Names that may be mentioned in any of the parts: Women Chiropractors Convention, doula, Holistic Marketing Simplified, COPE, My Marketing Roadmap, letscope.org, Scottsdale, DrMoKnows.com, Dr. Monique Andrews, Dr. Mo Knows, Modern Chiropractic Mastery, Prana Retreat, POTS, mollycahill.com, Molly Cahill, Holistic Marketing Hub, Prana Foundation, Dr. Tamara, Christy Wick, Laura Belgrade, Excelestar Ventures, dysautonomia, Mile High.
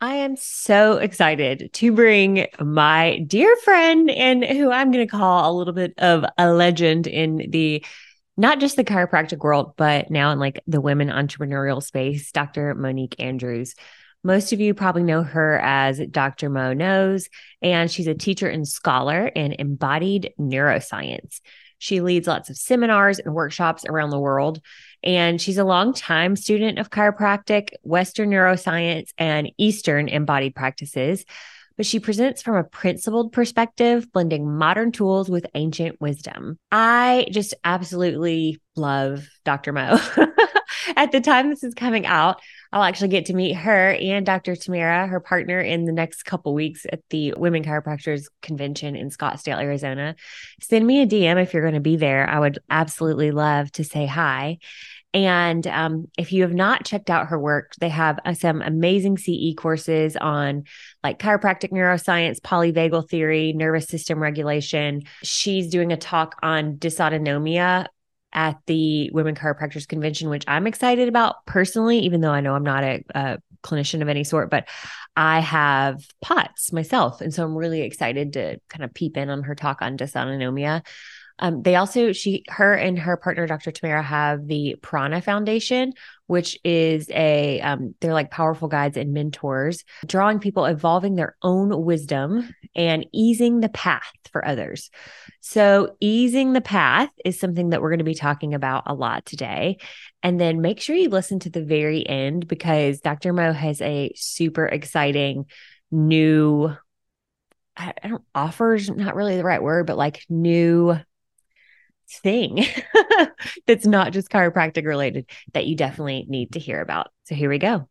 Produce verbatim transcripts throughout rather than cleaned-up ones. I am so excited to bring my dear friend and who I'm going to call a little bit of a legend in the, not just the chiropractic world, but now in like the women entrepreneurial space, Doctor Monique Andrews. Most of you probably know her as Doctor Mo Knows, and she's a teacher and scholar in embodied neuroscience. She leads lots of seminars and workshops around the world, and she's a longtime student of chiropractic, Western neuroscience, and Eastern embodied practices. But she presents from a principled perspective, blending modern tools with ancient wisdom. I just absolutely love Doctor Mo. At the time this is coming out, I'll actually get to meet her and Doctor Tamara, her partner, in the next couple weeks at the Women Chiropractors Convention in Scottsdale, Arizona. Send me a D M if you're going to be there. I would absolutely love to say hi. And um, if you have not checked out her work, they have uh, some amazing C E courses on like chiropractic neuroscience, polyvagal theory, nervous system regulation. She's doing a talk on dysautonomia at the Women Chiropractors Convention, which I'm excited about personally, even though I know I'm not a, a clinician of any sort, but I have P O T S myself. And so I'm really excited to kind of peep in on her talk on dysautonomia. Um, they also, she, her and her partner, Doctor Tamara, have the Prana Foundation, which is a, um, they're like powerful guides and mentors, drawing people evolving their own wisdom and easing the path for others. So easing the path is something that we're going to be talking about a lot today. And then make sure you listen to the very end, because Doctor Mo has a super exciting new, I don't, offers, not really the right word, but like new thing that's not just chiropractic related that you definitely need to hear about. So here we go.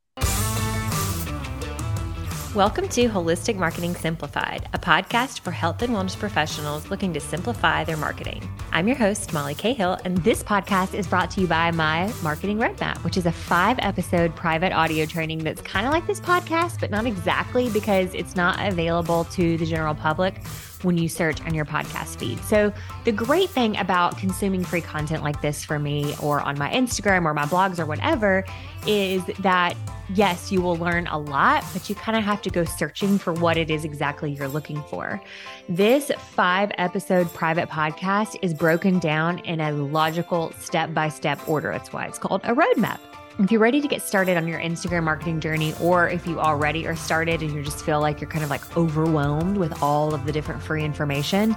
Welcome to Holistic Marketing Simplified, a podcast for health and wellness professionals looking to simplify their marketing. I'm your host, Molly Cahill, and this podcast is brought to you by My Marketing Roadmap, which is a five-episode private audio training that's kind of like this podcast, but not exactly, because it's not available to the general public when you search on your podcast feed. So the great thing about consuming free content like this for me, or on my Instagram or my blogs or whatever, is that yes, you will learn a lot, but you kind of have to go searching for what it is exactly you're looking for. This five episode private podcast is broken down in a logical step-by-step order. That's why it's called a roadmap. If you're ready to get started on your Instagram marketing journey, or if you already are started and you just feel like you're kind of like overwhelmed with all of the different free information,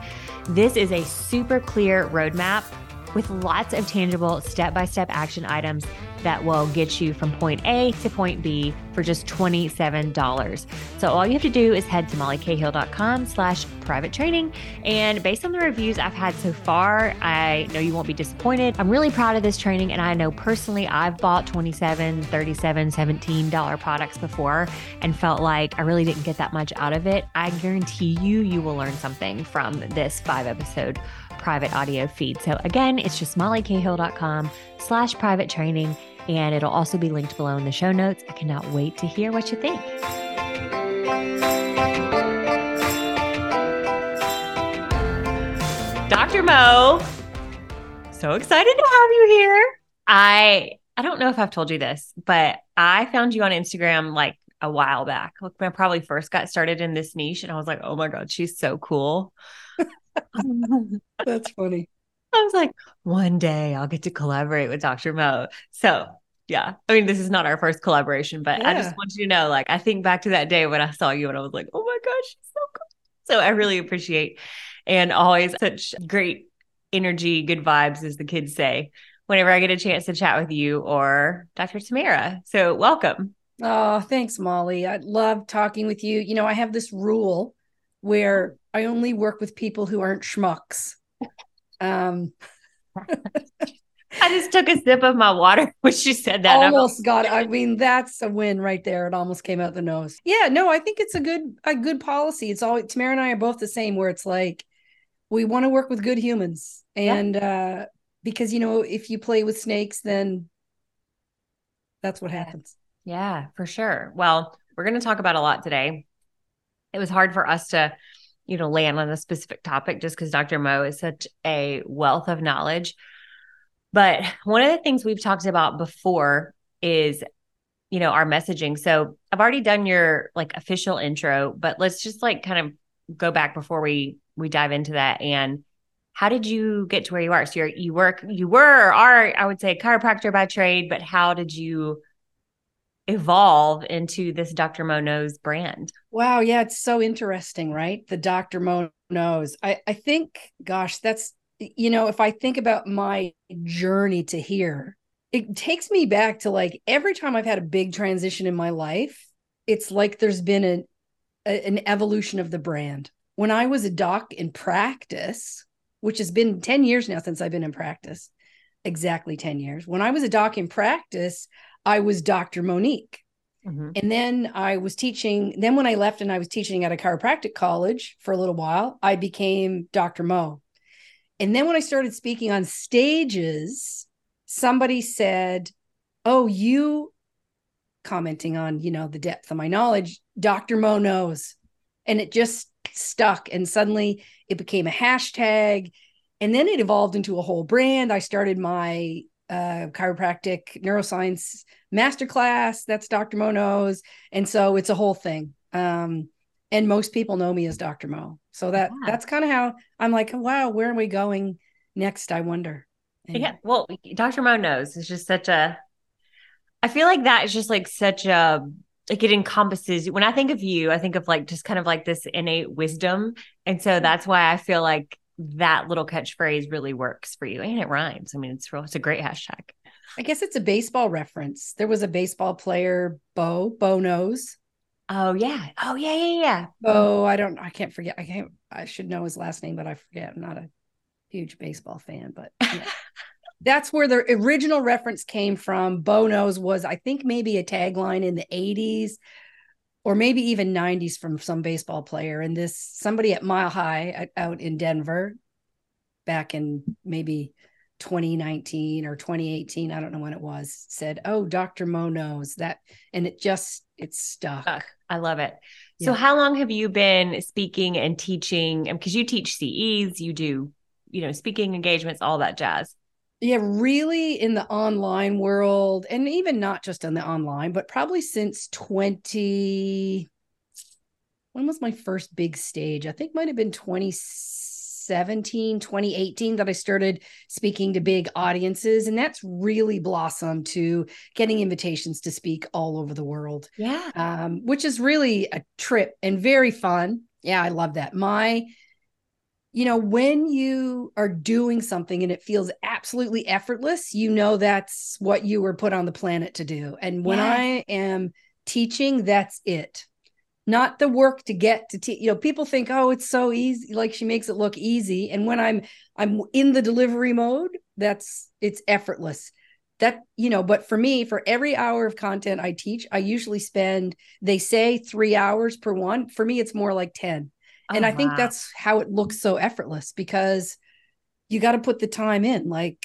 this is a super clear roadmap with lots of tangible step-by-step action items that will get you from point A to point B for just twenty-seven dollars. So all you have to do is head to mollycahill.com slash private training. And based on the reviews I've had so far, I know you won't be disappointed. I'm really proud of this training. And I know personally, I've bought twenty-seven, thirty-seven, seventeen dollars products before and felt like I really didn't get that much out of it. I guarantee you, you will learn something from this five episode private audio feed. So again, it's just mollycahill.com slash private training. And it'll also be linked below in the show notes. I cannot wait to hear what you think. Doctor Mo, so excited to have you here. I I don't know if I've told you this, but I found you on Instagram like a while back. Look, when I probably first got started in this niche, and I was like, oh my God, she's so cool. That's funny. I was like, one day I'll get to collaborate with Doctor Mo. So yeah, I mean, this is not our first collaboration, but yeah. I just want you to know, like, I think back to that day when I saw you and I was like, oh my gosh, she's so cool. So I really appreciate, and always such great energy, good vibes, as the kids say, whenever I get a chance to chat with you or Doctor Tamara. So welcome. Oh, thanks, Molly. I love talking with you. You know, I have this rule where I only work with people who aren't schmucks. Um, I just took a sip of my water when she said that. Almost got it. I mean, that's a win right there. It almost came out the nose. Yeah, no, I think it's a good, a good policy. It's all, Tamara and I are both the same, where it's like, we want to work with good humans. And, yeah. uh, because, you know, if you play with snakes, then that's what happens. Yeah, for sure. Well, we're going to talk about a lot today. It was hard for us to, you know, land on a specific topic just because Doctor Mo is such a wealth of knowledge. But one of the things we've talked about before is you know, our messaging. So I've already done your like official intro, but let's just like kind of go back before we, we dive into that. And how did you get to where you are? So you're, you work, you were, or are, I would say, a chiropractor by trade, but how did you evolve into this Doctor Mo Knows brand? Wow. Yeah. It's so interesting, right? The Doctor Mo Knows. I, I think, gosh, that's, you know, if I think about my journey to here, it takes me back to like every time I've had a big transition in my life, it's like there's been an, a, an evolution of the brand. When I was a doc in practice, which has been ten years now since I've been in practice, exactly ten years. When I was a doc in practice, I was Doctor Monique. Mm-hmm. And then I was teaching. Then when I left and I was teaching at a chiropractic college for a little while, I became Doctor Mo. And then when I started speaking on stages, somebody said, oh, you, commenting on, you know, the depth of my knowledge, Doctor Mo Knows. And it just stuck. And suddenly it became a hashtag. And then it evolved into a whole brand. I started my uh, chiropractic neuroscience masterclass. That's Doctor Mo Knows. And so it's a whole thing. Um, and most people know me as Doctor Mo. So that, yeah. that's kind of how I'm like, wow, where are we going next? I wonder. Yeah. Well, Doctor Mo Knows is just such a, I feel like that is just like such a, like it encompasses, when I think of you, I think of like, just kind of like this innate wisdom. And so that's why I feel like that little catchphrase really works for you. And it rhymes. I mean, it's real, it's a great hashtag. I guess it's a baseball reference. There was a baseball player, Bo, Bo Knows. Oh yeah. Oh yeah. Yeah. Yeah. Bo, I don't, I can't forget. I can't, I should know his last name, but I forget. I'm not a huge baseball fan, but yeah. That's where the original reference came from. Bo Knows was, I think, maybe a tagline in the eighties or maybe even nineties from some baseball player. And this, somebody at Mile High out in Denver back in maybe twenty nineteen or twenty eighteen, I don't know when it was, said, oh, Doctor Mo Knows that. And it just, it's stuck. Ugh, I love it. Yeah. So how long have you been speaking and teaching? And because you teach C Es, you do, you know, speaking engagements, all that jazz. Yeah, really in the online world, and even not just on the online, but probably since twenty, when was my first big stage? I think might've been twenty seventeen, twenty eighteen that I started speaking to big audiences. And that's really blossomed to getting invitations to speak all over the world. Yeah. Um, which is really a trip and very fun. Yeah, I love that. My You know, when you are doing something and it feels absolutely effortless, you know, that's what you were put on the planet to do. And when yeah. I am teaching, that's it. Not the work to get to teach. You know, people think, oh, it's so easy. Like she makes it look easy. And when I'm, I'm in the delivery mode, that's, it's effortless. That, you know, but for me, for every hour of content I teach, I usually spend, they say three hours per one. For me, it's more like ten. And oh, I think wow. that's how it looks so effortless, because you got to put the time in. Like,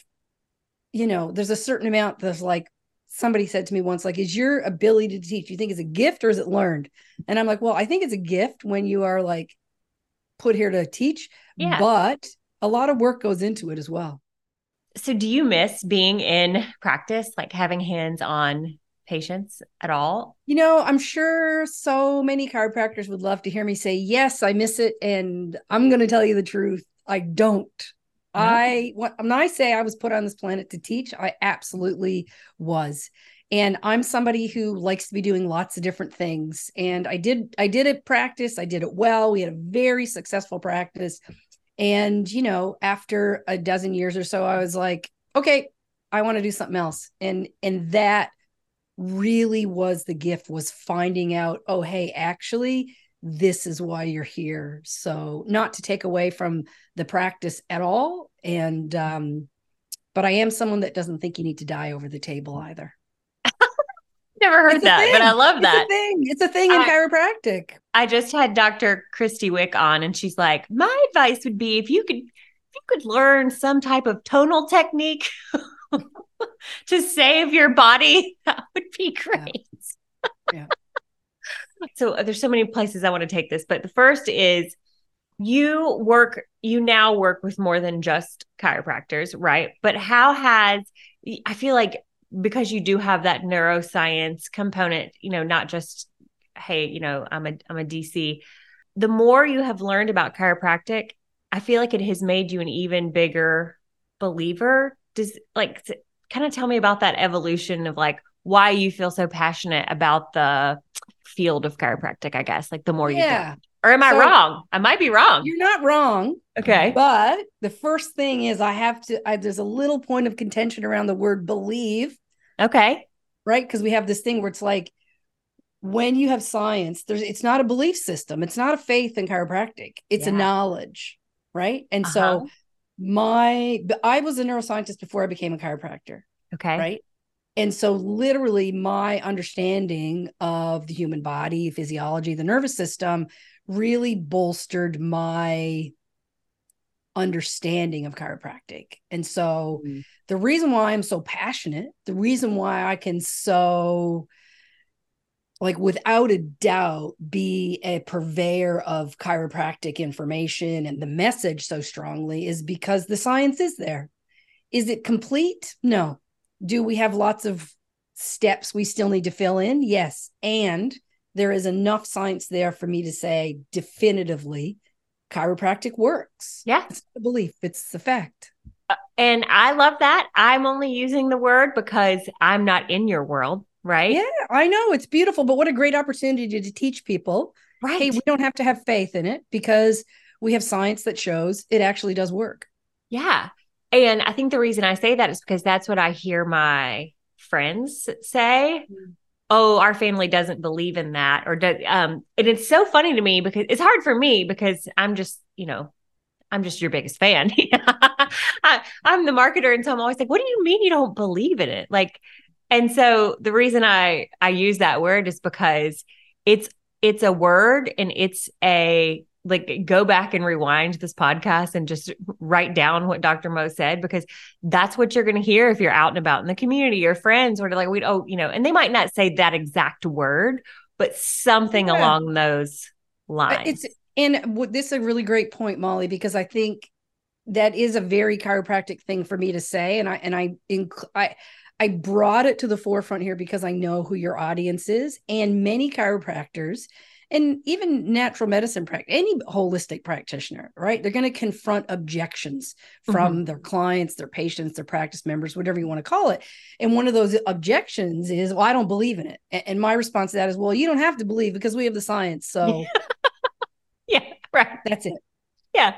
you know, there's a certain amount that's like, somebody said to me once, like, is your ability to teach, you think it's a gift or is it learned? And I'm like, well, I think it's a gift when you are like put here to teach, yeah. but a lot of work goes into it as well. So do you miss being in practice, like having hands-on patients at all? You know, I'm sure so many chiropractors would love to hear me say, yes, I miss it. And I'm going to tell you the truth. I don't. No. I, what, when I say I was put on this planet to teach, I absolutely was. And I'm somebody who likes to be doing lots of different things. And I did, I did it practice. I did it well. We had a very successful practice. And, you know, after a dozen years or so, I was like, okay, I want to do something else. And, and that really was the gift, was finding out, oh, hey, actually, this is why you're here. So not to take away from the practice at all. And, um, but I am someone that doesn't think you need to die over the table either. Never heard it's that, but I love that. It's a thing, it's a thing in I, chiropractic. I just had Doctor Christy Wick on, and she's like, my advice would be if you could, if you could learn some type of tonal technique to save your body, that would be great. Yeah. Yeah. So there's so many places I want to take this, but the first is you work, you now work with more than just chiropractors, right? But how has, I feel like because you do have that neuroscience component, you know, not just, hey, you know, I'm a, I'm a D C, the more you have learned about chiropractic, I feel like it has made you an even bigger believer. Does like, kind of tell me about that evolution of like, why you feel so passionate about the field of chiropractic, I guess, like the more yeah. you do. Or am I so, wrong? I might be wrong. You're not wrong. Okay. But the first thing is I have to, I, there's a little point of contention around the word believe. Okay. Right? Because we have this thing where it's like, when you have science, there's it's not a belief system. It's not a faith in chiropractic. It's yeah. a knowledge, right? And uh-huh. so my, I was a neuroscientist before I became a chiropractor. Okay. Right? And so literally my understanding of the human body, physiology, the nervous system really bolstered my understanding of chiropractic. And so mm. the reason why I'm so passionate, the reason why I can so, like, without a doubt, be a purveyor of chiropractic information and the message so strongly is because the science is there. Is it complete? No. Do we have lots of steps we still need to fill in? Yes. And there is enough science there for me to say definitively chiropractic works. Yeah. It's not a belief. It's a fact. Uh, and I love that. I'm only using the word because I'm not in your world, right? Yeah, I know. It's beautiful, but what a great opportunity to, to teach people. Right. Hey, we don't have to have faith in it because we have science that shows it actually does work. Yeah. And I think the reason I say that is because that's what I hear my friends say. Mm-hmm. Oh, our family doesn't believe in that. Or, do, um, and it's so funny to me because it's hard for me because I'm just, you know, I'm just your biggest fan. I, I'm the marketer. And so I'm always like, what do you mean you don't believe in it? Like, and so the reason I, I use that word is because it's, it's a word and it's a, like, go back and rewind this podcast and just write down what Doctor Mo said, because that's what you're going to hear if you're out and about in the community. Your friends are like, we oh, you know, and they might not say that exact word, but something yeah. along those lines. It's, and this is a really great point, Molly, because I think that is a very chiropractic thing for me to say. And I, and I, inc- I, I brought it to the forefront here because I know who your audience is, and many chiropractors and even natural medicine practice, any holistic practitioner, right? They're going to confront objections from mm-hmm. their clients, their patients, their practice members, whatever you want to call it. And one of those objections is, well, I don't believe in it. And my response to that is, well, you don't have to believe because we have the science. So yeah, right. That's it. Yeah.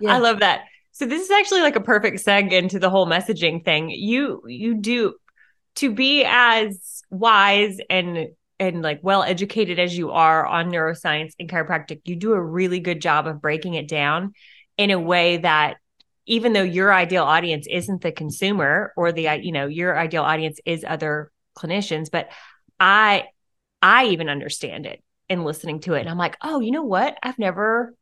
yeah. I love that. So this is actually like a perfect segue into the whole messaging thing. You, you do to be as wise and and like well-educated as you are on neuroscience and chiropractic, you do a really good job of breaking it down in a way that even though your ideal audience isn't the consumer or the, you know, your ideal audience is other clinicians, but I, I even understand it in listening to it. And I'm like, oh, you know what? I've never,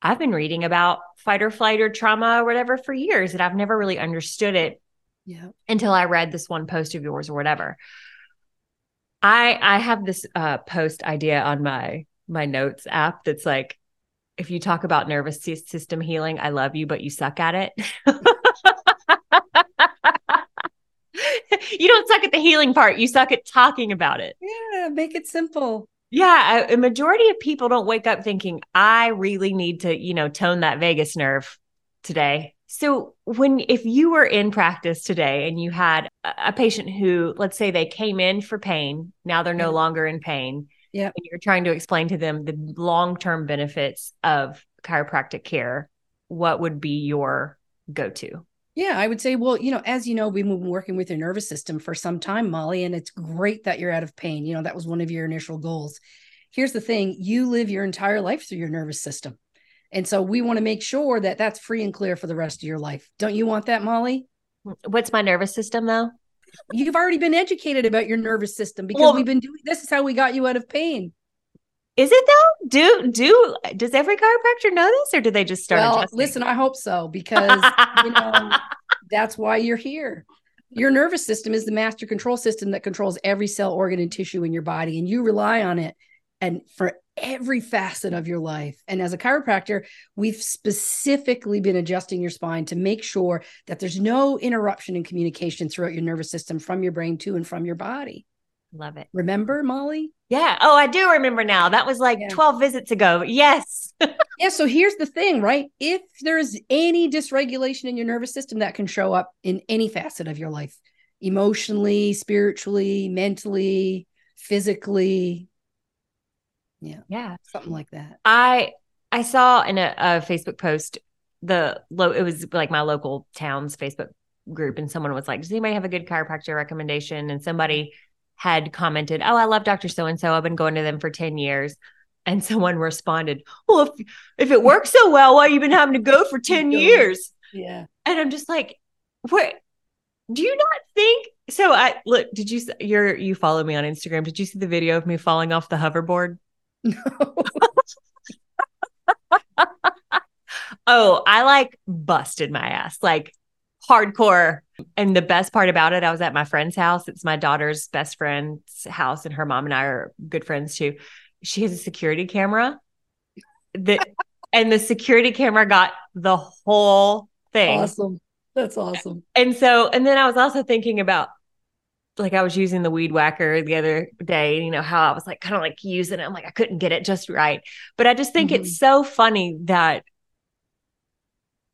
I've been reading about fight or flight or trauma or whatever for years, and I've never really understood it yeah. until I read this one post of yours or whatever. I, I have this uh, post idea on my my notes app that's like, if you talk about nervous system healing, I love you, but you suck at it. You don't suck at the healing part. You suck at talking about it. Yeah, make it simple. Yeah, a, a majority of people don't wake up thinking, I really need to, you know, tone that vagus nerve today. So when, if you were in practice today and you had a patient who, let's say they came in for pain, now they're no longer in pain, yeah, and you're trying to explain to them the long-term benefits of chiropractic care, what would be your go-to? Yeah, I would say, well, you know, as you know, we've been working with your nervous system for some time, Molly, and it's great that you're out of pain. You know, that was one of your initial goals. Here's the thing. You live your entire life through your nervous system. And so we want to make sure that that's free and clear for the rest of your life. Don't you want that, Molly? What's my nervous system, though? You've already been educated about your nervous system because well, we've been doing this. Is how we got you out of pain. Is it though? Do do does every chiropractor know this, or do they just start? Well, adjusting? Listen, I hope so, because you know that's why you're here. Your nervous system is the master control system that controls every cell, organ, and tissue in your body, and you rely on it and for every facet of your life. And as a chiropractor, we've specifically been adjusting your spine to make sure that there's no interruption in communication throughout your nervous system from your brain to and from your body. Love it. Remember, Molly? Yeah. Oh, I do remember now. That was like yeah. twelve visits ago. Yes. Yeah. So here's the thing, right? If there's any dysregulation in your nervous system, that can show up in any facet of your life, emotionally, spiritually, mentally, physically. Yeah. Yeah. Something like that. I, I saw in a, a Facebook post, the low, it was like my local town's Facebook group. And someone was like, does anybody have a good chiropractor recommendation? And somebody had commented, oh, I love Doctor So-and-so. I've been going to them for ten years. And someone responded, well, if, if it works so well, why have you been having to go for ten years? Yeah. And I'm just like, what? Do you not think? So I look, did you, you're, you follow me on Instagram. Did you see the video of me falling off the hoverboard? No. Oh, I like busted my ass, like hardcore. And the best part about it, I was at my friend's house. It's my daughter's best friend's house, and her mom and I are good friends too. She has a security camera. The, and the security camera got the whole thing. Awesome. That's awesome. And so, and then I was also thinking about, like, I was using the weed whacker the other day, you know, how I was like, kind of like using it. I'm like, I couldn't get it just right. But I just think mm-hmm. it's so funny that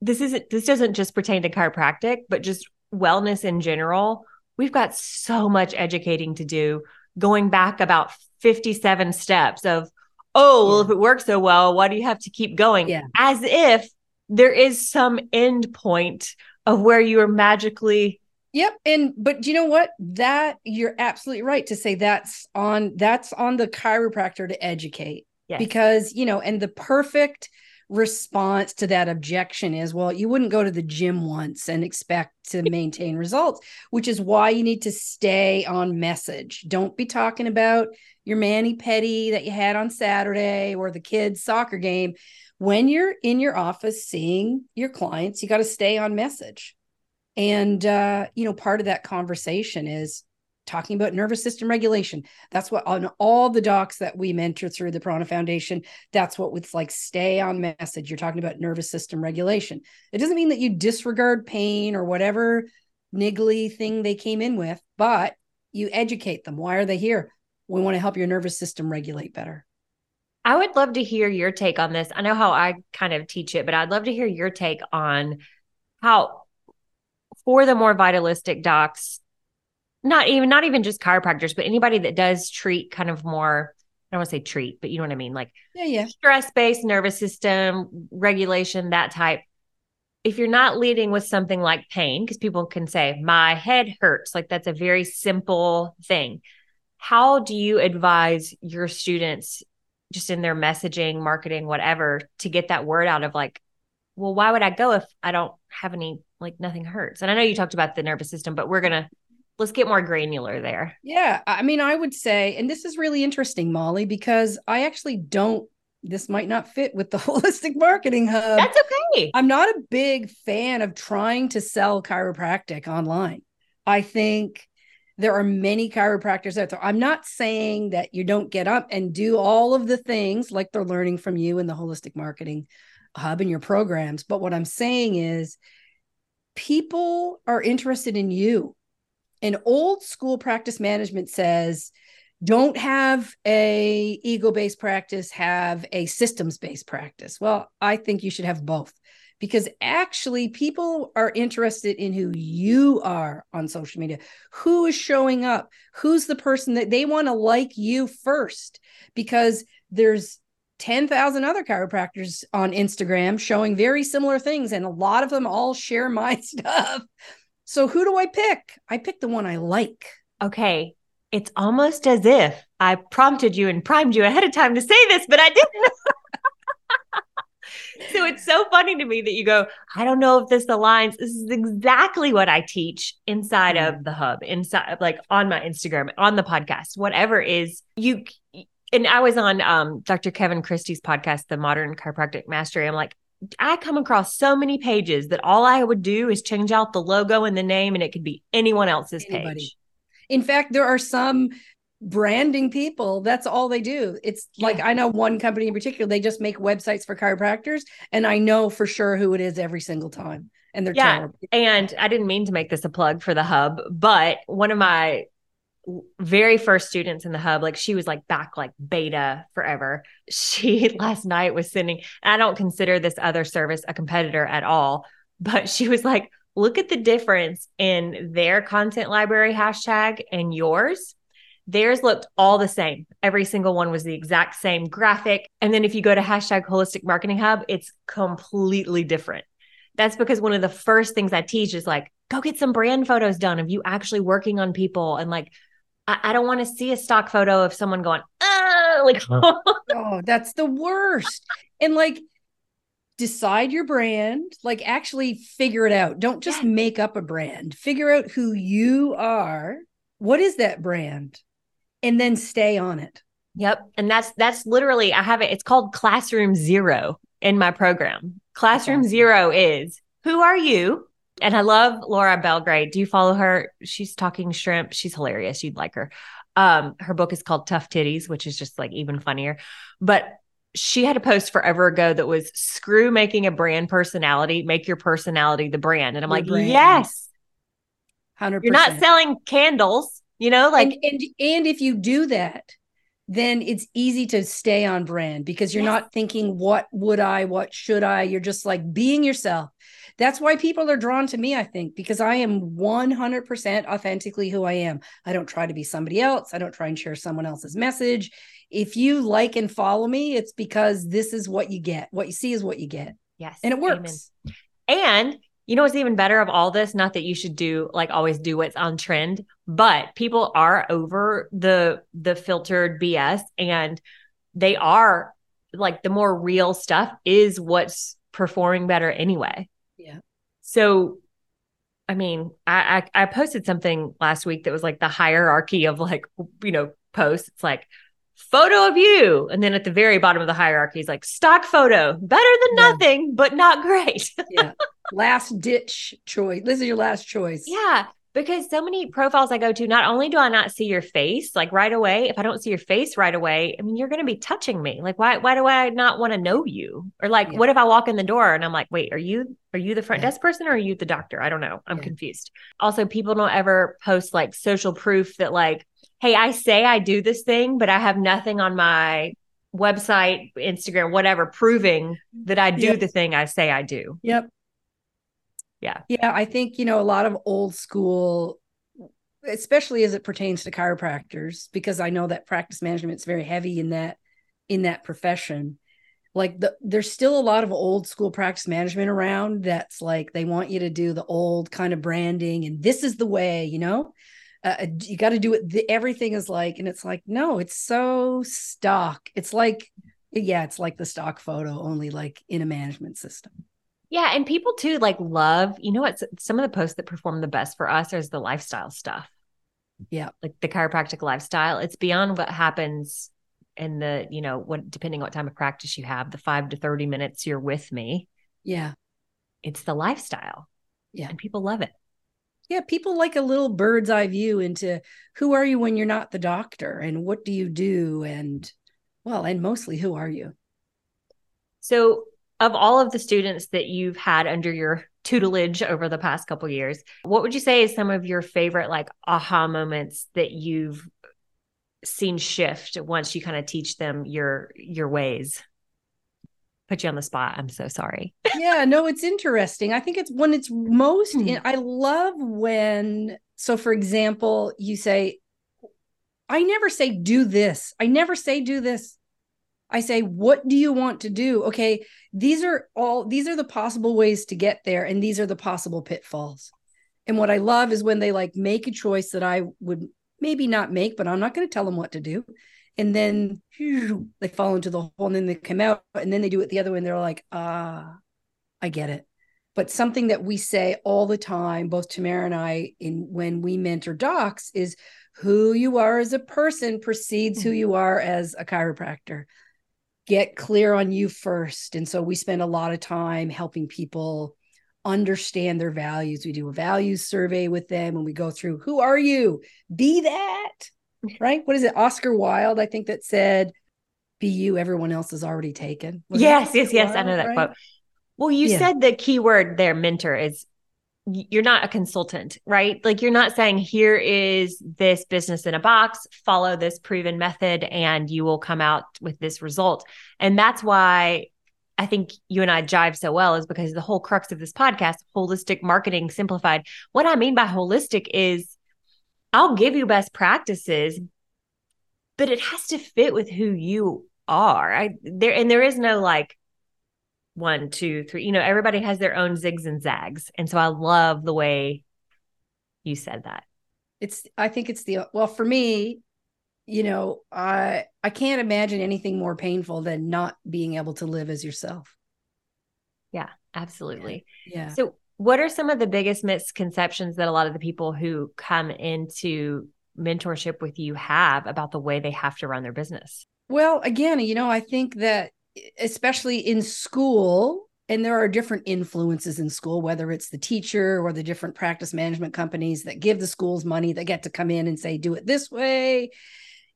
this isn't, this doesn't just pertain to chiropractic, but just wellness in general. We've got so much educating to do, going back about fifty-seven steps of, oh, well, yeah. if it works so well, why do you have to keep going? Yeah. As if there is some end point of where you are magically. Yep. And, but you know what, that you're absolutely right to say that's on, that's on the chiropractor to educate. Yes. Because, you know, and the perfect response to that objection is, well, you wouldn't go to the gym once and expect to maintain results, which is why you need to stay on message. Don't be talking about your mani-pedi that you had on Saturday or the kids' soccer game. When you're in your office seeing your clients, you got to stay on message. And, uh, you know, part of that conversation is talking about nervous system regulation. That's what on all the docs that we mentor through the Prana Foundation, that's what it's like, stay on message. You're talking about nervous system regulation. It doesn't mean that you disregard pain or whatever niggly thing they came in with, but you educate them. Why are they here? We want to help your nervous system regulate better. I would love to hear your take on this. I know how I kind of teach it, but I'd love to hear your take on how, for the more vitalistic docs, Not even, not even just chiropractors, but anybody that does treat kind of more, I don't want to say treat, but you know what I mean? Like yeah, yeah. stress-based nervous system regulation, that type. If you're not leading with something like pain, because people can say, my head hurts. Like that's a very simple thing. How do you advise your students just in their messaging, marketing, whatever, to get that word out of like, well, why would I go if I don't have any, like nothing hurts? And I know you talked about the nervous system, but we're going to, let's get more granular there. Yeah. I mean, I would say, and this is really interesting, Molly, because I actually don't, this might not fit with the Holistic Marketing Hub. That's okay. I'm not a big fan of trying to sell chiropractic online. I think there are many chiropractors out there. I'm not saying that you don't get up and do all of the things like they're learning from you in the Holistic Marketing Hub and your programs. But what I'm saying is people are interested in you. An old school practice management says, don't have a ego-based practice, have a systems-based practice. Well, I think you should have both, because actually people are interested in who you are on social media, who is showing up, who's the person that they want to like you first, because there's ten thousand other chiropractors on Instagram showing very similar things. And a lot of them all share my stuff. So who do I pick? I pick the one I like. Okay. It's almost as if I prompted you and primed you ahead of time to say this, but I didn't. So it's so funny to me that you go, I don't know if this aligns. This is exactly what I teach inside mm-hmm. of the hub, inside, like on my Instagram, on the podcast, whatever is you. And I was on um, Doctor Kevin Christie's podcast, the Modern Chiropractic Mastery. I'm like, I come across so many pages that all I would do is change out the logo and the name, and it could be anyone else's Anybody. Page. In fact, there are some branding people. That's all they do. It's yeah. like, I know one company in particular, they just make websites for chiropractors, and I know for sure who it is every single time. And they're yeah. terrible. And I didn't mean to make this a plug for the Hub, but one of my very first students in the Hub, like she was like back like beta forever. She last night was sending, I don't consider this other service a competitor at all, but she was like, look at the difference in their content library hashtag and yours. Theirs looked all the same. Every single one was the exact same graphic. And then if you go to hashtag Holistic Marketing Hub, it's completely different. That's because one of the first things I teach is like, go get some brand photos done of you actually working on people. And like, I, I don't want to see a stock photo of someone going, oh, like, oh, that's the worst. And like, decide your brand, like actually figure it out. Don't just yes. make up a brand, figure out who you are. What is that brand? And then stay on it. Yep. And that's, that's literally, I have it. It's called Classroom Zero in my program. Classroom Zero is, who are you? And I love Laura Belgrade. Do you follow her? She's talking shrimp. She's hilarious. You'd like her. Um, her book is called Tough Titties, which is just like even funnier. But she had a post forever ago that was, screw making a brand personality, make your personality the brand. And I'm your like, brand. Yes, one hundred percent. You're not selling candles, you know, like, and, and, and if you do that, then it's easy to stay on brand because you're yes. not thinking, what would I, what should I? You're just like being yourself. That's why people are drawn to me, I think, because I am one hundred percent authentically who I am. I don't try to be somebody else. I don't try and share someone else's message. If you like and follow me, it's because this is what you get. What you see is what you get. Yes. And it works. Amen. And you know what's even better of all this? Not that you should do like always do what's on trend, but people are over the the filtered B S, and they are like, the more real stuff is what's performing better anyway. Yeah. So, I mean, I I, I posted something last week that was like the hierarchy of like, you know, posts. It's like, photo of you. And then at the very bottom of the hierarchy is like, stock photo, better than yeah. nothing, but not great. Yeah. Last ditch choice. This is your last choice. Yeah. Because so many profiles I go to, not only do I not see your face, like right away, if I don't see your face right away, I mean, you're going to be touching me. Like, why, why do I not want to know you? Or like, yeah. what if I walk in the door and I'm like, wait, are you, are you the front yeah. desk person or are you the doctor? I don't know. I'm yeah. confused. Also, people don't ever post like social proof that like, hey, I say I do this thing, but I have nothing on my website, Instagram, whatever, proving that I do yep. the thing I say I do. Yep. Yeah. Yeah. I think, you know, a lot of old school, especially as it pertains to chiropractors, because I know that practice management is very heavy in that, in that profession. Like the, there's still a lot of old school practice management around. That's like, they want you to do the old kind of branding and this is the way, you know, uh, you got to do it. The, everything is like, and it's like, no, it's so stock. It's like, yeah, it's like the stock photo, only like in a management system. Yeah. And people too, like love, you know what, some of the posts that perform the best for us is the lifestyle stuff. Yeah. Like the chiropractic lifestyle. It's beyond what happens in the, you know, what, depending on what time of practice you have, the five to thirty minutes you're with me. Yeah. It's the lifestyle. Yeah. And people love it. Yeah. People like a little bird's eye view into who are you when you're not the doctor and what do you do? And well, and mostly who are you? So of all of the students that you've had under your tutelage over the past couple of years, what would you say is some of your favorite like aha moments that you've seen shift once you kind of teach them your, your ways? Put you on the spot. I'm so sorry. Yeah, no, it's interesting. I think it's when it's most, mm-hmm. in, I love when, so for example, you say, I never say do this. I never say do this. I say, what do you want to do? Okay, these are all, these are the possible ways to get there. And these are the possible pitfalls. And what I love is when they like make a choice that I would maybe not make, but I'm not going to tell them what to do. And then they fall into the hole and then they come out and then they do it the other way. And they're like, ah, I get it. But something that we say all the time, both Tamara and I, in when we mentor docs is who you are as a person precedes who you are as a chiropractor. Get clear on you first. And so we spend a lot of time helping people understand their values. We do a values survey with them and we go through, who are you? Be that. right? What is it? Oscar Wilde, I think, that said, be you, everyone else is already taken. Was yes, yes, yes. Wilde, I know that right? quote. Well, you yeah. said the key word there, mentor, is you're not a consultant, right? Like you're not saying here is this business in a box, follow this proven method and you will come out with this result. And that's why I think you and I jive so well, is because the whole crux of this podcast, Holistic Marketing Simplified. What I mean by holistic is I'll give you best practices, but it has to fit with who you are. I, there, and there is no like, one, two, three, you know, everybody has their own zigs and zags. And so I love the way you said that. It's, I think it's the, well, for me, you know, I, I can't imagine anything more painful than not being able to live as yourself. Yeah, absolutely. Yeah. So what are some of the biggest misconceptions that a lot of the people who come into mentorship with you have about the way they have to run their business? Well, again, you know, I think that especially in school, and there are different influences in school, whether it's the teacher or the different practice management companies that give the schools money that get to come in and say, do it this way.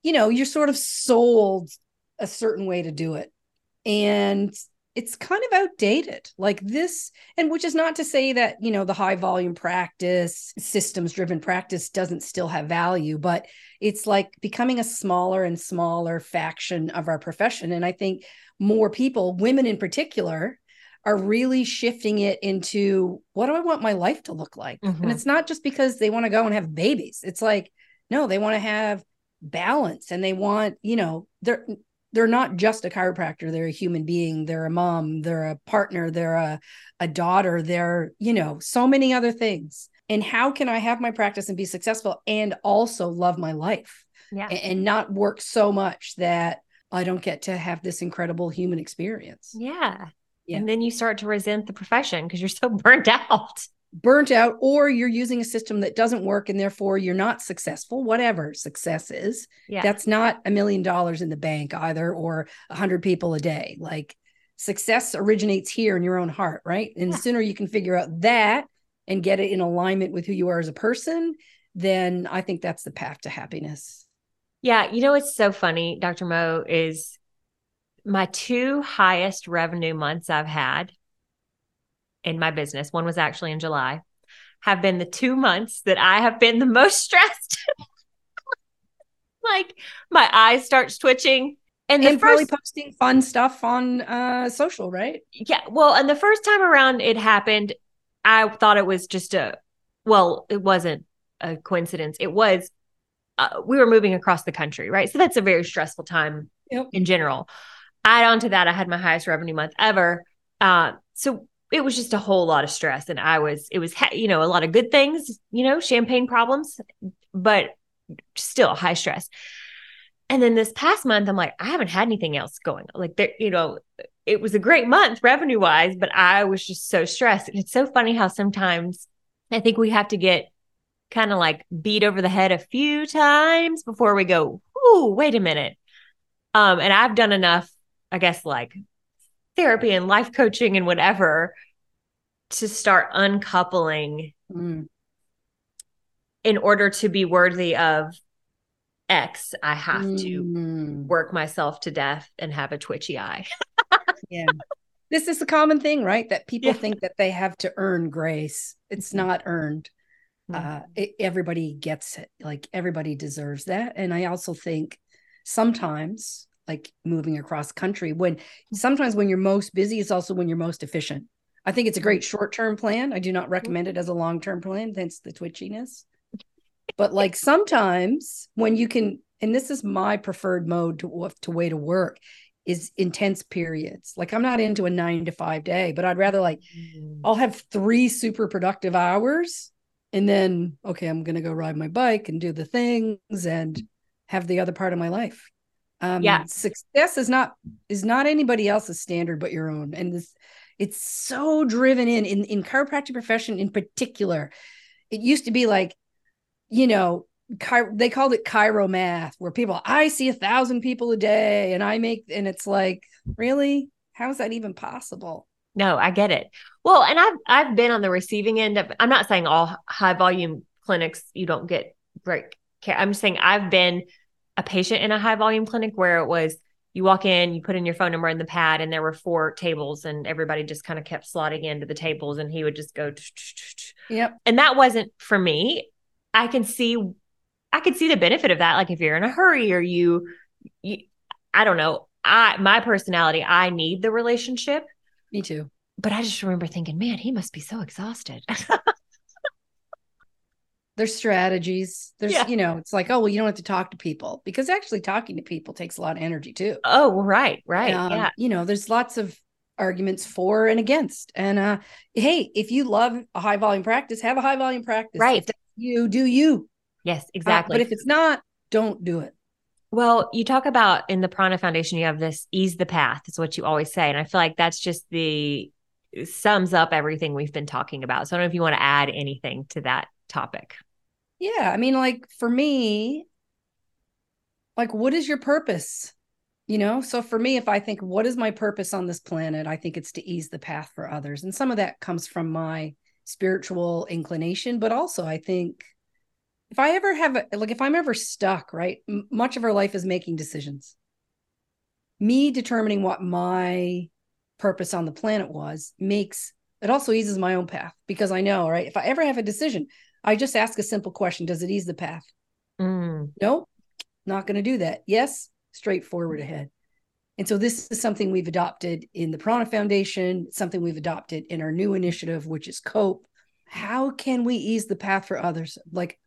You know, you're sort of sold a certain way to do it. And it's kind of outdated like this. And which is not to say that, you know, the high volume practice, systems driven practice doesn't still have value, but it's like becoming a smaller and smaller faction of our profession. And I think more people, women in particular, are really shifting it into what do I want my life to look like? Mm-hmm. And it's not just because they want to go and have babies. It's like, no, they want to have balance and they want, you know, they're, they're not just a chiropractor. They're a human being. They're a mom. They're a partner. They're a, a daughter. They're, you know, so many other things. And how can I have my practice and be successful and also love my life yeah. and, and not work so much that I don't get to have this incredible human experience. Yeah. yeah. And then you start to resent the profession because you're so burnt out. Burnt out, or you're using a system that doesn't work and therefore you're not successful, whatever success is. Yeah. That's not a million dollars in the bank either, or a hundred people a day. Like success originates here in your own heart, right? And yeah. the sooner you can figure out that and get it in alignment with who you are as a person, then I think that's the path to happiness. Yeah. You know, what's so funny, Doctor Mo, is my two highest revenue months I've had in my business, one was actually in July, have been the two months that I have been the most stressed. Like my eyes start twitching. And, and the first, probably posting fun stuff on uh, social, right? Yeah. Well, and the first time around it happened, I thought it was just a, well, it wasn't a coincidence. It was, uh, we were moving across the country, right? So that's a very stressful time yep. in general. Add on to that, I had my highest revenue month ever. Uh, so it was just a whole lot of stress. And I was, it was, you know, a lot of good things, you know, champagne problems, but still high stress. And then this past month, I'm like, I haven't had anything else going on. Like there, you know, it was a great month revenue wise, but I was just so stressed. And it's so funny how sometimes I think we have to get kind of like beat over the head a few times before we go, ooh, wait a minute. Um, and I've done enough, I guess, like therapy and life coaching and whatever to start uncoupling mm. in order to be worthy of X. I have mm. to work myself to death and have a twitchy eye. Yeah. This is a common thing, right? That people yeah. think that they have to earn grace. It's not earned. Mm-hmm. Uh, it, everybody gets it. Like everybody deserves that. And I also think sometimes, like moving across country, when sometimes when you're most busy, it's also when you're most efficient. I think it's a great short-term plan. I do not recommend it as a long-term plan, hence the twitchiness. But like sometimes when you can, and this is my preferred mode to, to way to work, is intense periods. Like I'm not into a nine to five day, but I'd rather like, mm. I'll have three super productive hours and then, okay, I'm going to go ride my bike and do the things and have the other part of my life. Um, yeah. Success is not, is not anybody else's standard, but your own. And this, it's so driven in, in, in chiropractic profession in particular. It used to be like, you know, chi- they called it chiro math, where people, I see a thousand people a day and I make, and it's like, really, how is that even possible? No, I get it. Well, and I've, I've been on the receiving end of, I'm not saying all high volume clinics, you don't get break care. I'm just saying I've been a patient in a high volume clinic where it was, you walk in, you put in your phone number in the pad, and there were four tables and everybody just kind of kept slotting into the tables and he would just go. Yep. And that wasn't for me. I can see, I could see the benefit of that. Like if you're in a hurry or you, you I don't know. I, my personality, I need the relationship. Me too. But I just remember thinking, man, he must be so exhausted. There's strategies. There's, yeah. you know, it's like, oh, well, you don't have to talk to people, because actually talking to people takes a lot of energy too. Oh, right. Right. Um, yeah. You know, there's lots of arguments for and against. And, uh, hey, if you love a high volume practice, have a high volume practice. Right. If you do you. Yes, exactly. Uh, but if it's not, don't do it. Well, you talk about in the Prana Foundation, you have this ease the path is what you always say. And I feel like that's just the sums up everything we've been talking about. So I don't know if you want to add anything to that topic. Yeah. I mean, like for me, like what is your purpose? You know, so for me, if I think, what is my purpose on this planet? I think it's to ease the path for others. And some of that comes from my spiritual inclination, but also I think if I ever have, a, like if I'm ever stuck, right, m- much of our life is making decisions. Me determining what my purpose on the planet was makes, it also eases my own path, because I know, right, if I ever have a decision, I just ask a simple question. Does it ease the path? Mm. No, not going to do that. Yes, straightforward ahead. And so this is something we've adopted in the Prana Foundation, something we've adopted in our new initiative, which is COPE. How can we ease the path for others? Like,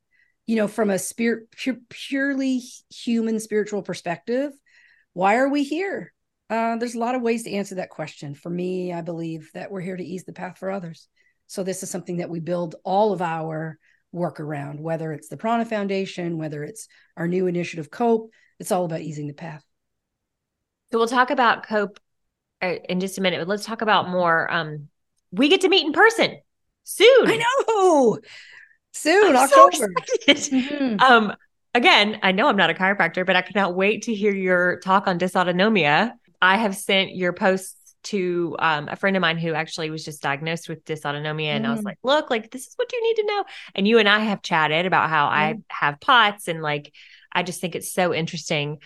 you know, from a spirit, pure, purely human spiritual perspective, why are we here? Uh, there's a lot of ways to answer that question. For me, I believe that we're here to ease the path for others. So this is something that we build all of our work around, whether it's the Prana Foundation, whether it's our new initiative, COPE, it's all about easing the path. So we'll talk about COPE in just a minute, but let's talk about more. Um, we get to meet in person soon. I know. Soon, I'm October. So mm-hmm. um, again, I know I'm not a chiropractor, but I cannot wait to hear your talk on dysautonomia. I have sent your posts to um, a friend of mine who actually was just diagnosed with dysautonomia. And mm. I was like, look, like this is what you need to know. And you and I have chatted about how mm. I have POTS, and like, I just think it's so interesting.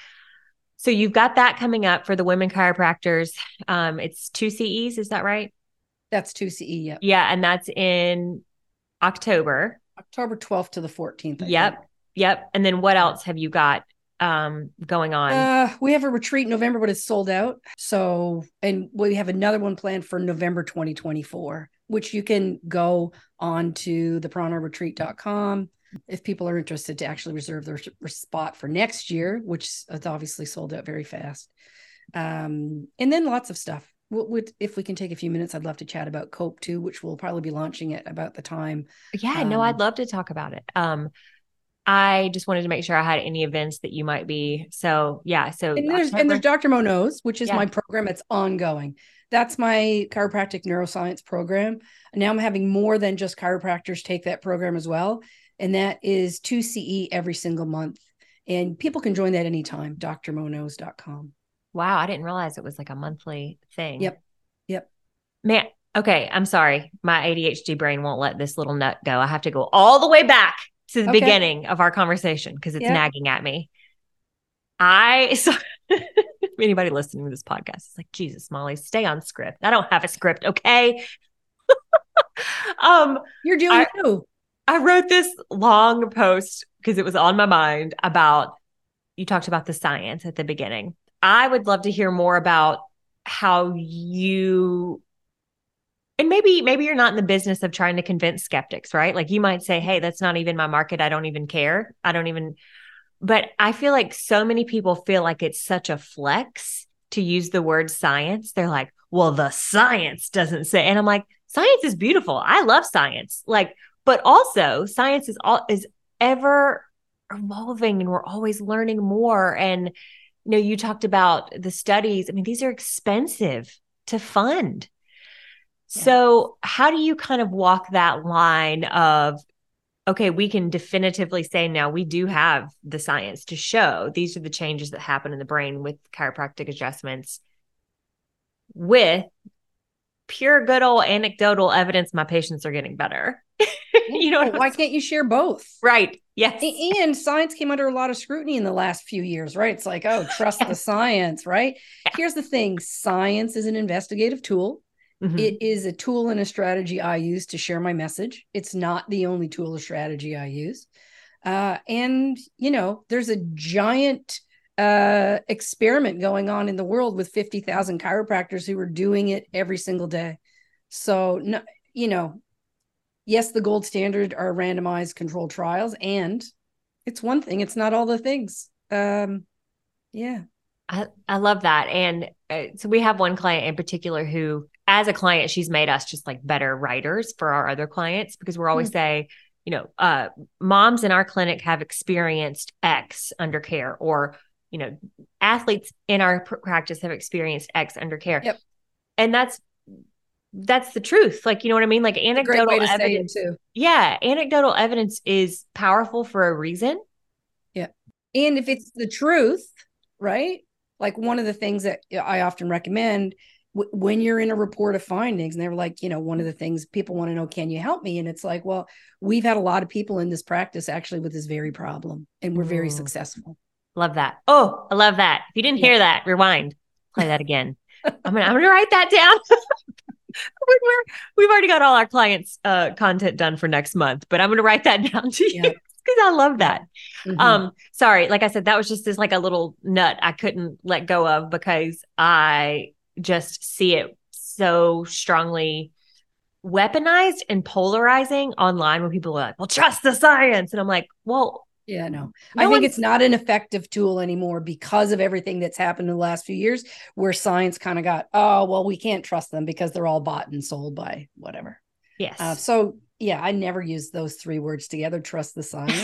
So you've got that coming up for the women chiropractors. Um, it's two C Es. Is that right? That's two C E. Yeah. Yeah. And that's in October. October twelfth to the fourteenth. I yep. Think. Yep. And then what else have you got um, going on? Uh, we have a retreat in November, but it's sold out. So, and we have another one planned for November twenty twenty-four, which you can go on to the prana retreat dot com if people are interested to actually reserve their spot for next year, which is obviously sold out very fast. Um, and then lots of stuff. What would, if we can take a few minutes, I'd love to chat about COPE too, which we'll probably be launching at about the time. Yeah, um, no, I'd love to talk about it. Um, I just wanted to make sure I had any events that you might be. So yeah, so. And there's, and there's Doctor Mo Knows, which is yeah. my program. It's ongoing. That's my chiropractic neuroscience program. Now I'm having more than just chiropractors take that program as well. And that is two C E every single month. And people can join that anytime, Dr Mo Knows dot com. Wow. I didn't realize it was like a monthly thing. Yep. Yep. Man. Okay. I'm sorry. My A D H D brain won't let this little nut go. I have to go all the way back to the okay. beginning of our conversation because it's yeah. nagging at me. I, so anybody listening to this podcast is like, Jesus, Molly, stay on script. I don't have a script. Okay. um, You're doing I, you. I wrote this long post because it was on my mind about, you talked about the science at the beginning. I would love to hear more about how you, and maybe, maybe you're not in the business of trying to convince skeptics, right? Like you might say, hey, that's not even my market. I don't even care. I don't even, but I feel like so many people feel like it's such a flex to use the word science. They're like, well, the science doesn't say, and I'm like, science is beautiful. I love science. Like, but also science is all is ever evolving and we're always learning more. And you know, you talked about the studies. I mean, these are expensive to fund. Yeah. So how do you kind of walk that line of, okay, we can definitively say now we do have the science to show these are the changes that happen in the brain with chiropractic adjustments with pure, good old anecdotal evidence my patients are getting better. You know, why can't you share both? Right. Yes. And science came under a lot of scrutiny in the last few years, right? It's like, oh, trust the science, right? Yeah. Here's the thing. Science is an investigative tool. Mm-hmm. It is a tool and a strategy I use to share my message. It's not the only tool or strategy I use. Uh, and, you know, there's a giant uh, experiment going on in the world with fifty thousand chiropractors who are doing it every single day. So, no, you know, yes, the gold standard are randomized controlled trials, and it's one thing. It's not all the things. Um, yeah. I, I love that. And uh, so we have one client in particular who, as a client, she's made us just like better writers for our other clients, because we're always mm-hmm. saying, you know, uh, moms in our clinic have experienced X under care, or, you know, athletes in our practice have experienced X under care. Yep. And that's, that's the truth. Like, you know what I mean? Like anecdotal evidence. Too. Yeah. Anecdotal evidence is powerful for a reason. Yeah. And if it's the truth, right? Like one of the things that I often recommend w- when you're in a report of findings, and they're like, you know, one of the things people want to know, can you help me? And it's like, well, we've had a lot of people in this practice actually with this very problem, and we're very mm. successful. Love that. Oh, I love that. If you didn't yeah. hear that, rewind, play that again. I'm going to, I'm going to write that down. We're, we've already got all our clients' uh, content done for next month, but I'm going to write that down to you because yeah. I love that. Mm-hmm. Um, sorry. Like I said, that was just this like a little nut I couldn't let go of, because I just see it so strongly weaponized and polarizing online when people are like, well, trust the science. And I'm like, well, yeah, no, no I think it's not an effective tool anymore because of everything that's happened in the last few years, where science kind of got, oh, well, we can't trust them because they're all bought and sold by whatever. Yes. Uh, so yeah, I never use those three words together. Trust the science.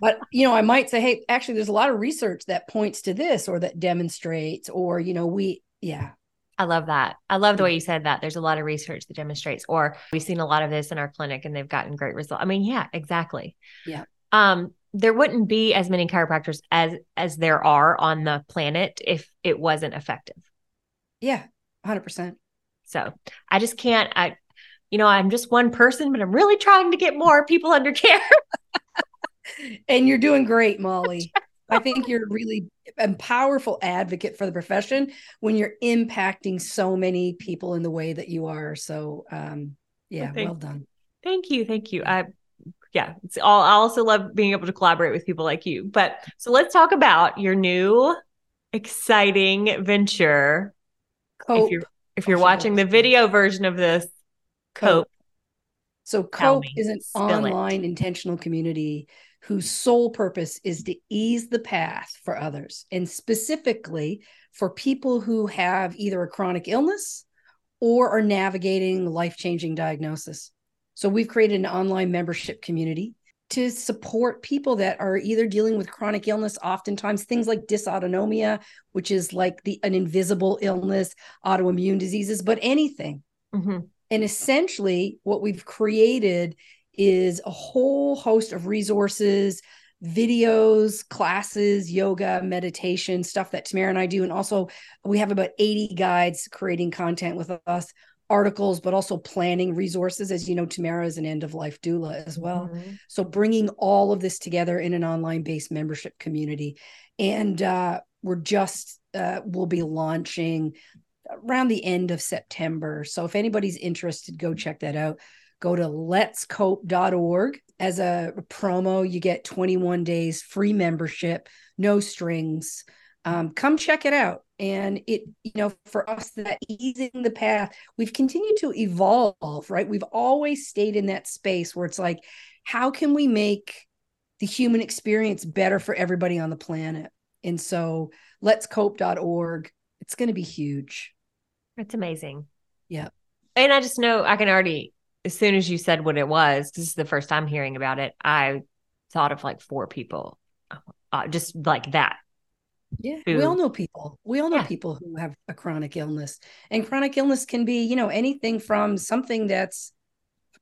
But, you know, I might say, hey, actually, there's a lot of research that points to this, or that demonstrates, or, you know, we, yeah. I love that. I love the way you said that. There's a lot of research that demonstrates, or we've seen a lot of this in our clinic and they've gotten great results. I mean, yeah, exactly. Yeah. Um, there wouldn't be as many chiropractors as, as there are on the planet if it wasn't effective. Yeah. A hundred percent. So I just can't, I, you know, I'm just one person, but I'm really trying to get more people under care. And you're doing great, Molly. I think you're really a powerful advocate for the profession when you're impacting so many people in the way that you are. So, um, yeah, well, thank, well done. Thank you. Thank you. I, Yeah, it's all. I also love being able to collaborate with people like you. But so let's talk about your new exciting venture. COPE. If you're, if you're watching the video version of this, COPE. So COPE is an online intentional community whose sole purpose is to ease the path for others, and specifically for people who have either a chronic illness or are navigating life-changing diagnosis. So we've created an online membership community to support people that are either dealing with chronic illness, oftentimes things like dysautonomia, which is like the an invisible illness, autoimmune diseases, but anything. Mm-hmm. And essentially what we've created is a whole host of resources, videos, classes, yoga, meditation, stuff that Tamara and I do. And also we have about eighty guides creating content with us, articles, but also planning resources. As you know, Tamara is an end-of-life doula as well. Mm-hmm. So bringing all of this together in an online-based membership community. And uh, we're just, uh, we'll be launching around the end of September. So if anybody's interested, go check that out. Go to lets cope dot org. As a promo, you get twenty-one days free membership, no strings. Um, come check it out. And it, you know, for us, that easing the path, we've continued to evolve, right? We've always stayed in that space where it's like, how can we make the human experience better for everybody on the planet? And so lets cope dot org, it's going to be huge. It's amazing. Yeah. And I just know I can already, as soon as you said what it was, this is the first time hearing about it, I thought of like four people, uh, just like that. Yeah, Food. we all know people. We all know yeah. people who have a chronic illness, and chronic illness can be, you know, anything from something that's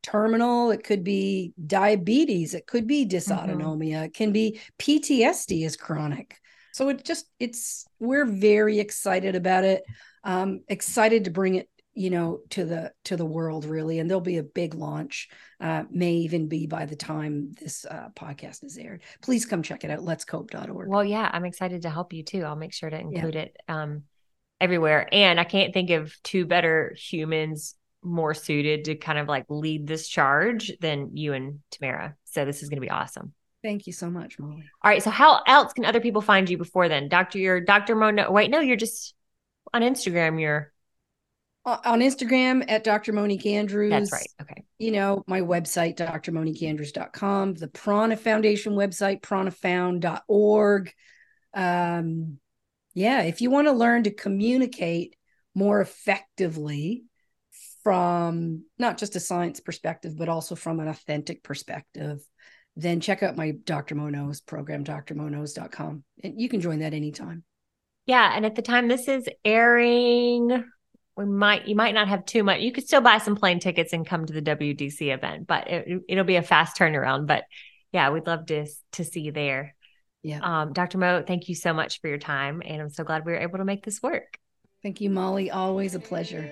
terminal. It could be diabetes. It could be dysautonomia. Mm-hmm. It can be P T S D is chronic. So it just, it's, we're very excited about it. Um, excited to bring it, you know, to the to the world, really. And there'll be a big launch, uh, may even be by the time this uh, podcast is aired. Please come check it out, let's cope dot org. Well, yeah, I'm excited to help you too. I'll make sure to include yeah. it um, everywhere. And I can't think of two better humans more suited to kind of like lead this charge than you and Tamara. So this is going to be awesome. Thank you so much, Molly. All right. So how else can other people find you before then? Doctor, you're Doctor Mo Knows. Wait, no, you're just on Instagram. You're on Instagram at Doctor Monique Andrews. That's right. Okay. You know, my website, Dr Monique Andrews dot com, the Prana Foundation website, prana found dot org. Um, yeah. If you want to learn to communicate more effectively from not just a science perspective, but also from an authentic perspective, then check out my Doctor Mo Knows program, Dr Mo Knows dot com. And you can join that anytime. Yeah. And at the time this is airing, we might, you might not have too much. You could still buy some plane tickets and come to the W D C event, but it, it'll be a fast turnaround. But yeah, we'd love to, to see you there. Yeah. Um, Doctor Mo, thank you so much for your time. And I'm so glad we were able to make this work. Thank you, Molly. Always a pleasure.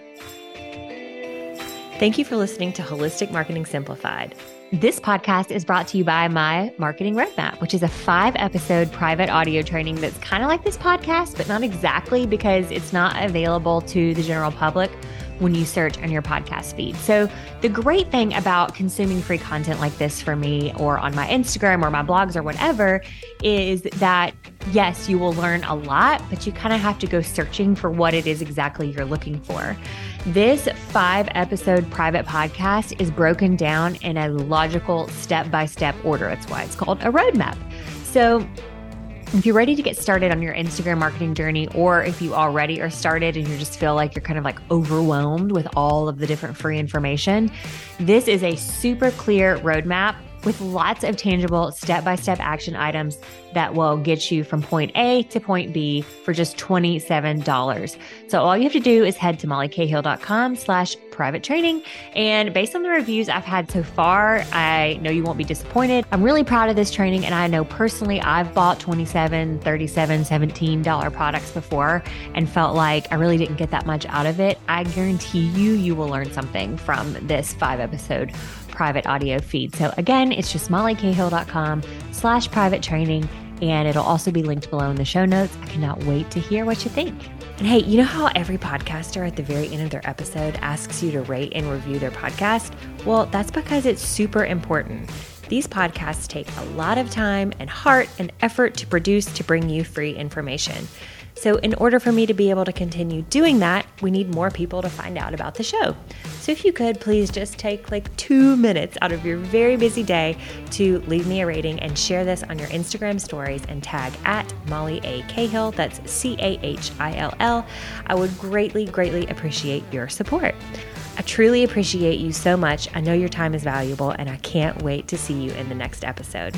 Thank you for listening to Holistic Marketing Simplified. This podcast is brought to you by My Marketing Roadmap, which is a five-episode private audio training that's kind of like this podcast, but not exactly, because it's not available to the general public when you search on your podcast feed. So the great thing about consuming free content like this for me, or on my Instagram or my blogs or whatever, is that yes, you will learn a lot, but you kind of have to go searching for what it is exactly you're looking for. This five episode private podcast is broken down in a logical step-by-step order. That's why it's called a roadmap. So if you're ready to get started on your Instagram marketing journey, or if you already are started and you just feel like you're kind of like overwhelmed with all of the different free information, this is a super clear roadmap with lots of tangible step-by-step action items that will get you from point A to point B for just twenty-seven dollars. So all you have to do is head to mollycahill dot com slash private training. And based on the reviews I've had so far, I know you won't be disappointed. I'm really proud of this training. And I know personally, I've bought twenty-seven, thirty-seven, seventeen dollars products before and felt like I really didn't get that much out of it. I guarantee you, you will learn something from this five episode private audio feed. So again, it's just mollycahill dot com slash private training, and it'll also be linked below in the show notes. I cannot wait to hear what you think. And hey, you know how every podcaster at the very end of their episode asks you to rate and review their podcast? Well, that's because it's super important. These podcasts take a lot of time and heart and effort to produce to bring you free information. So in order for me to be able to continue doing that, we need more people to find out about the show. So if you could, please just take like two minutes out of your very busy day to leave me a rating and share this on your Instagram stories and tag at Molly A. Cahill. That's C A H I L L. I would greatly, greatly appreciate your support. I truly appreciate you so much. I know your time is valuable, and I can't wait to see you in the next episode.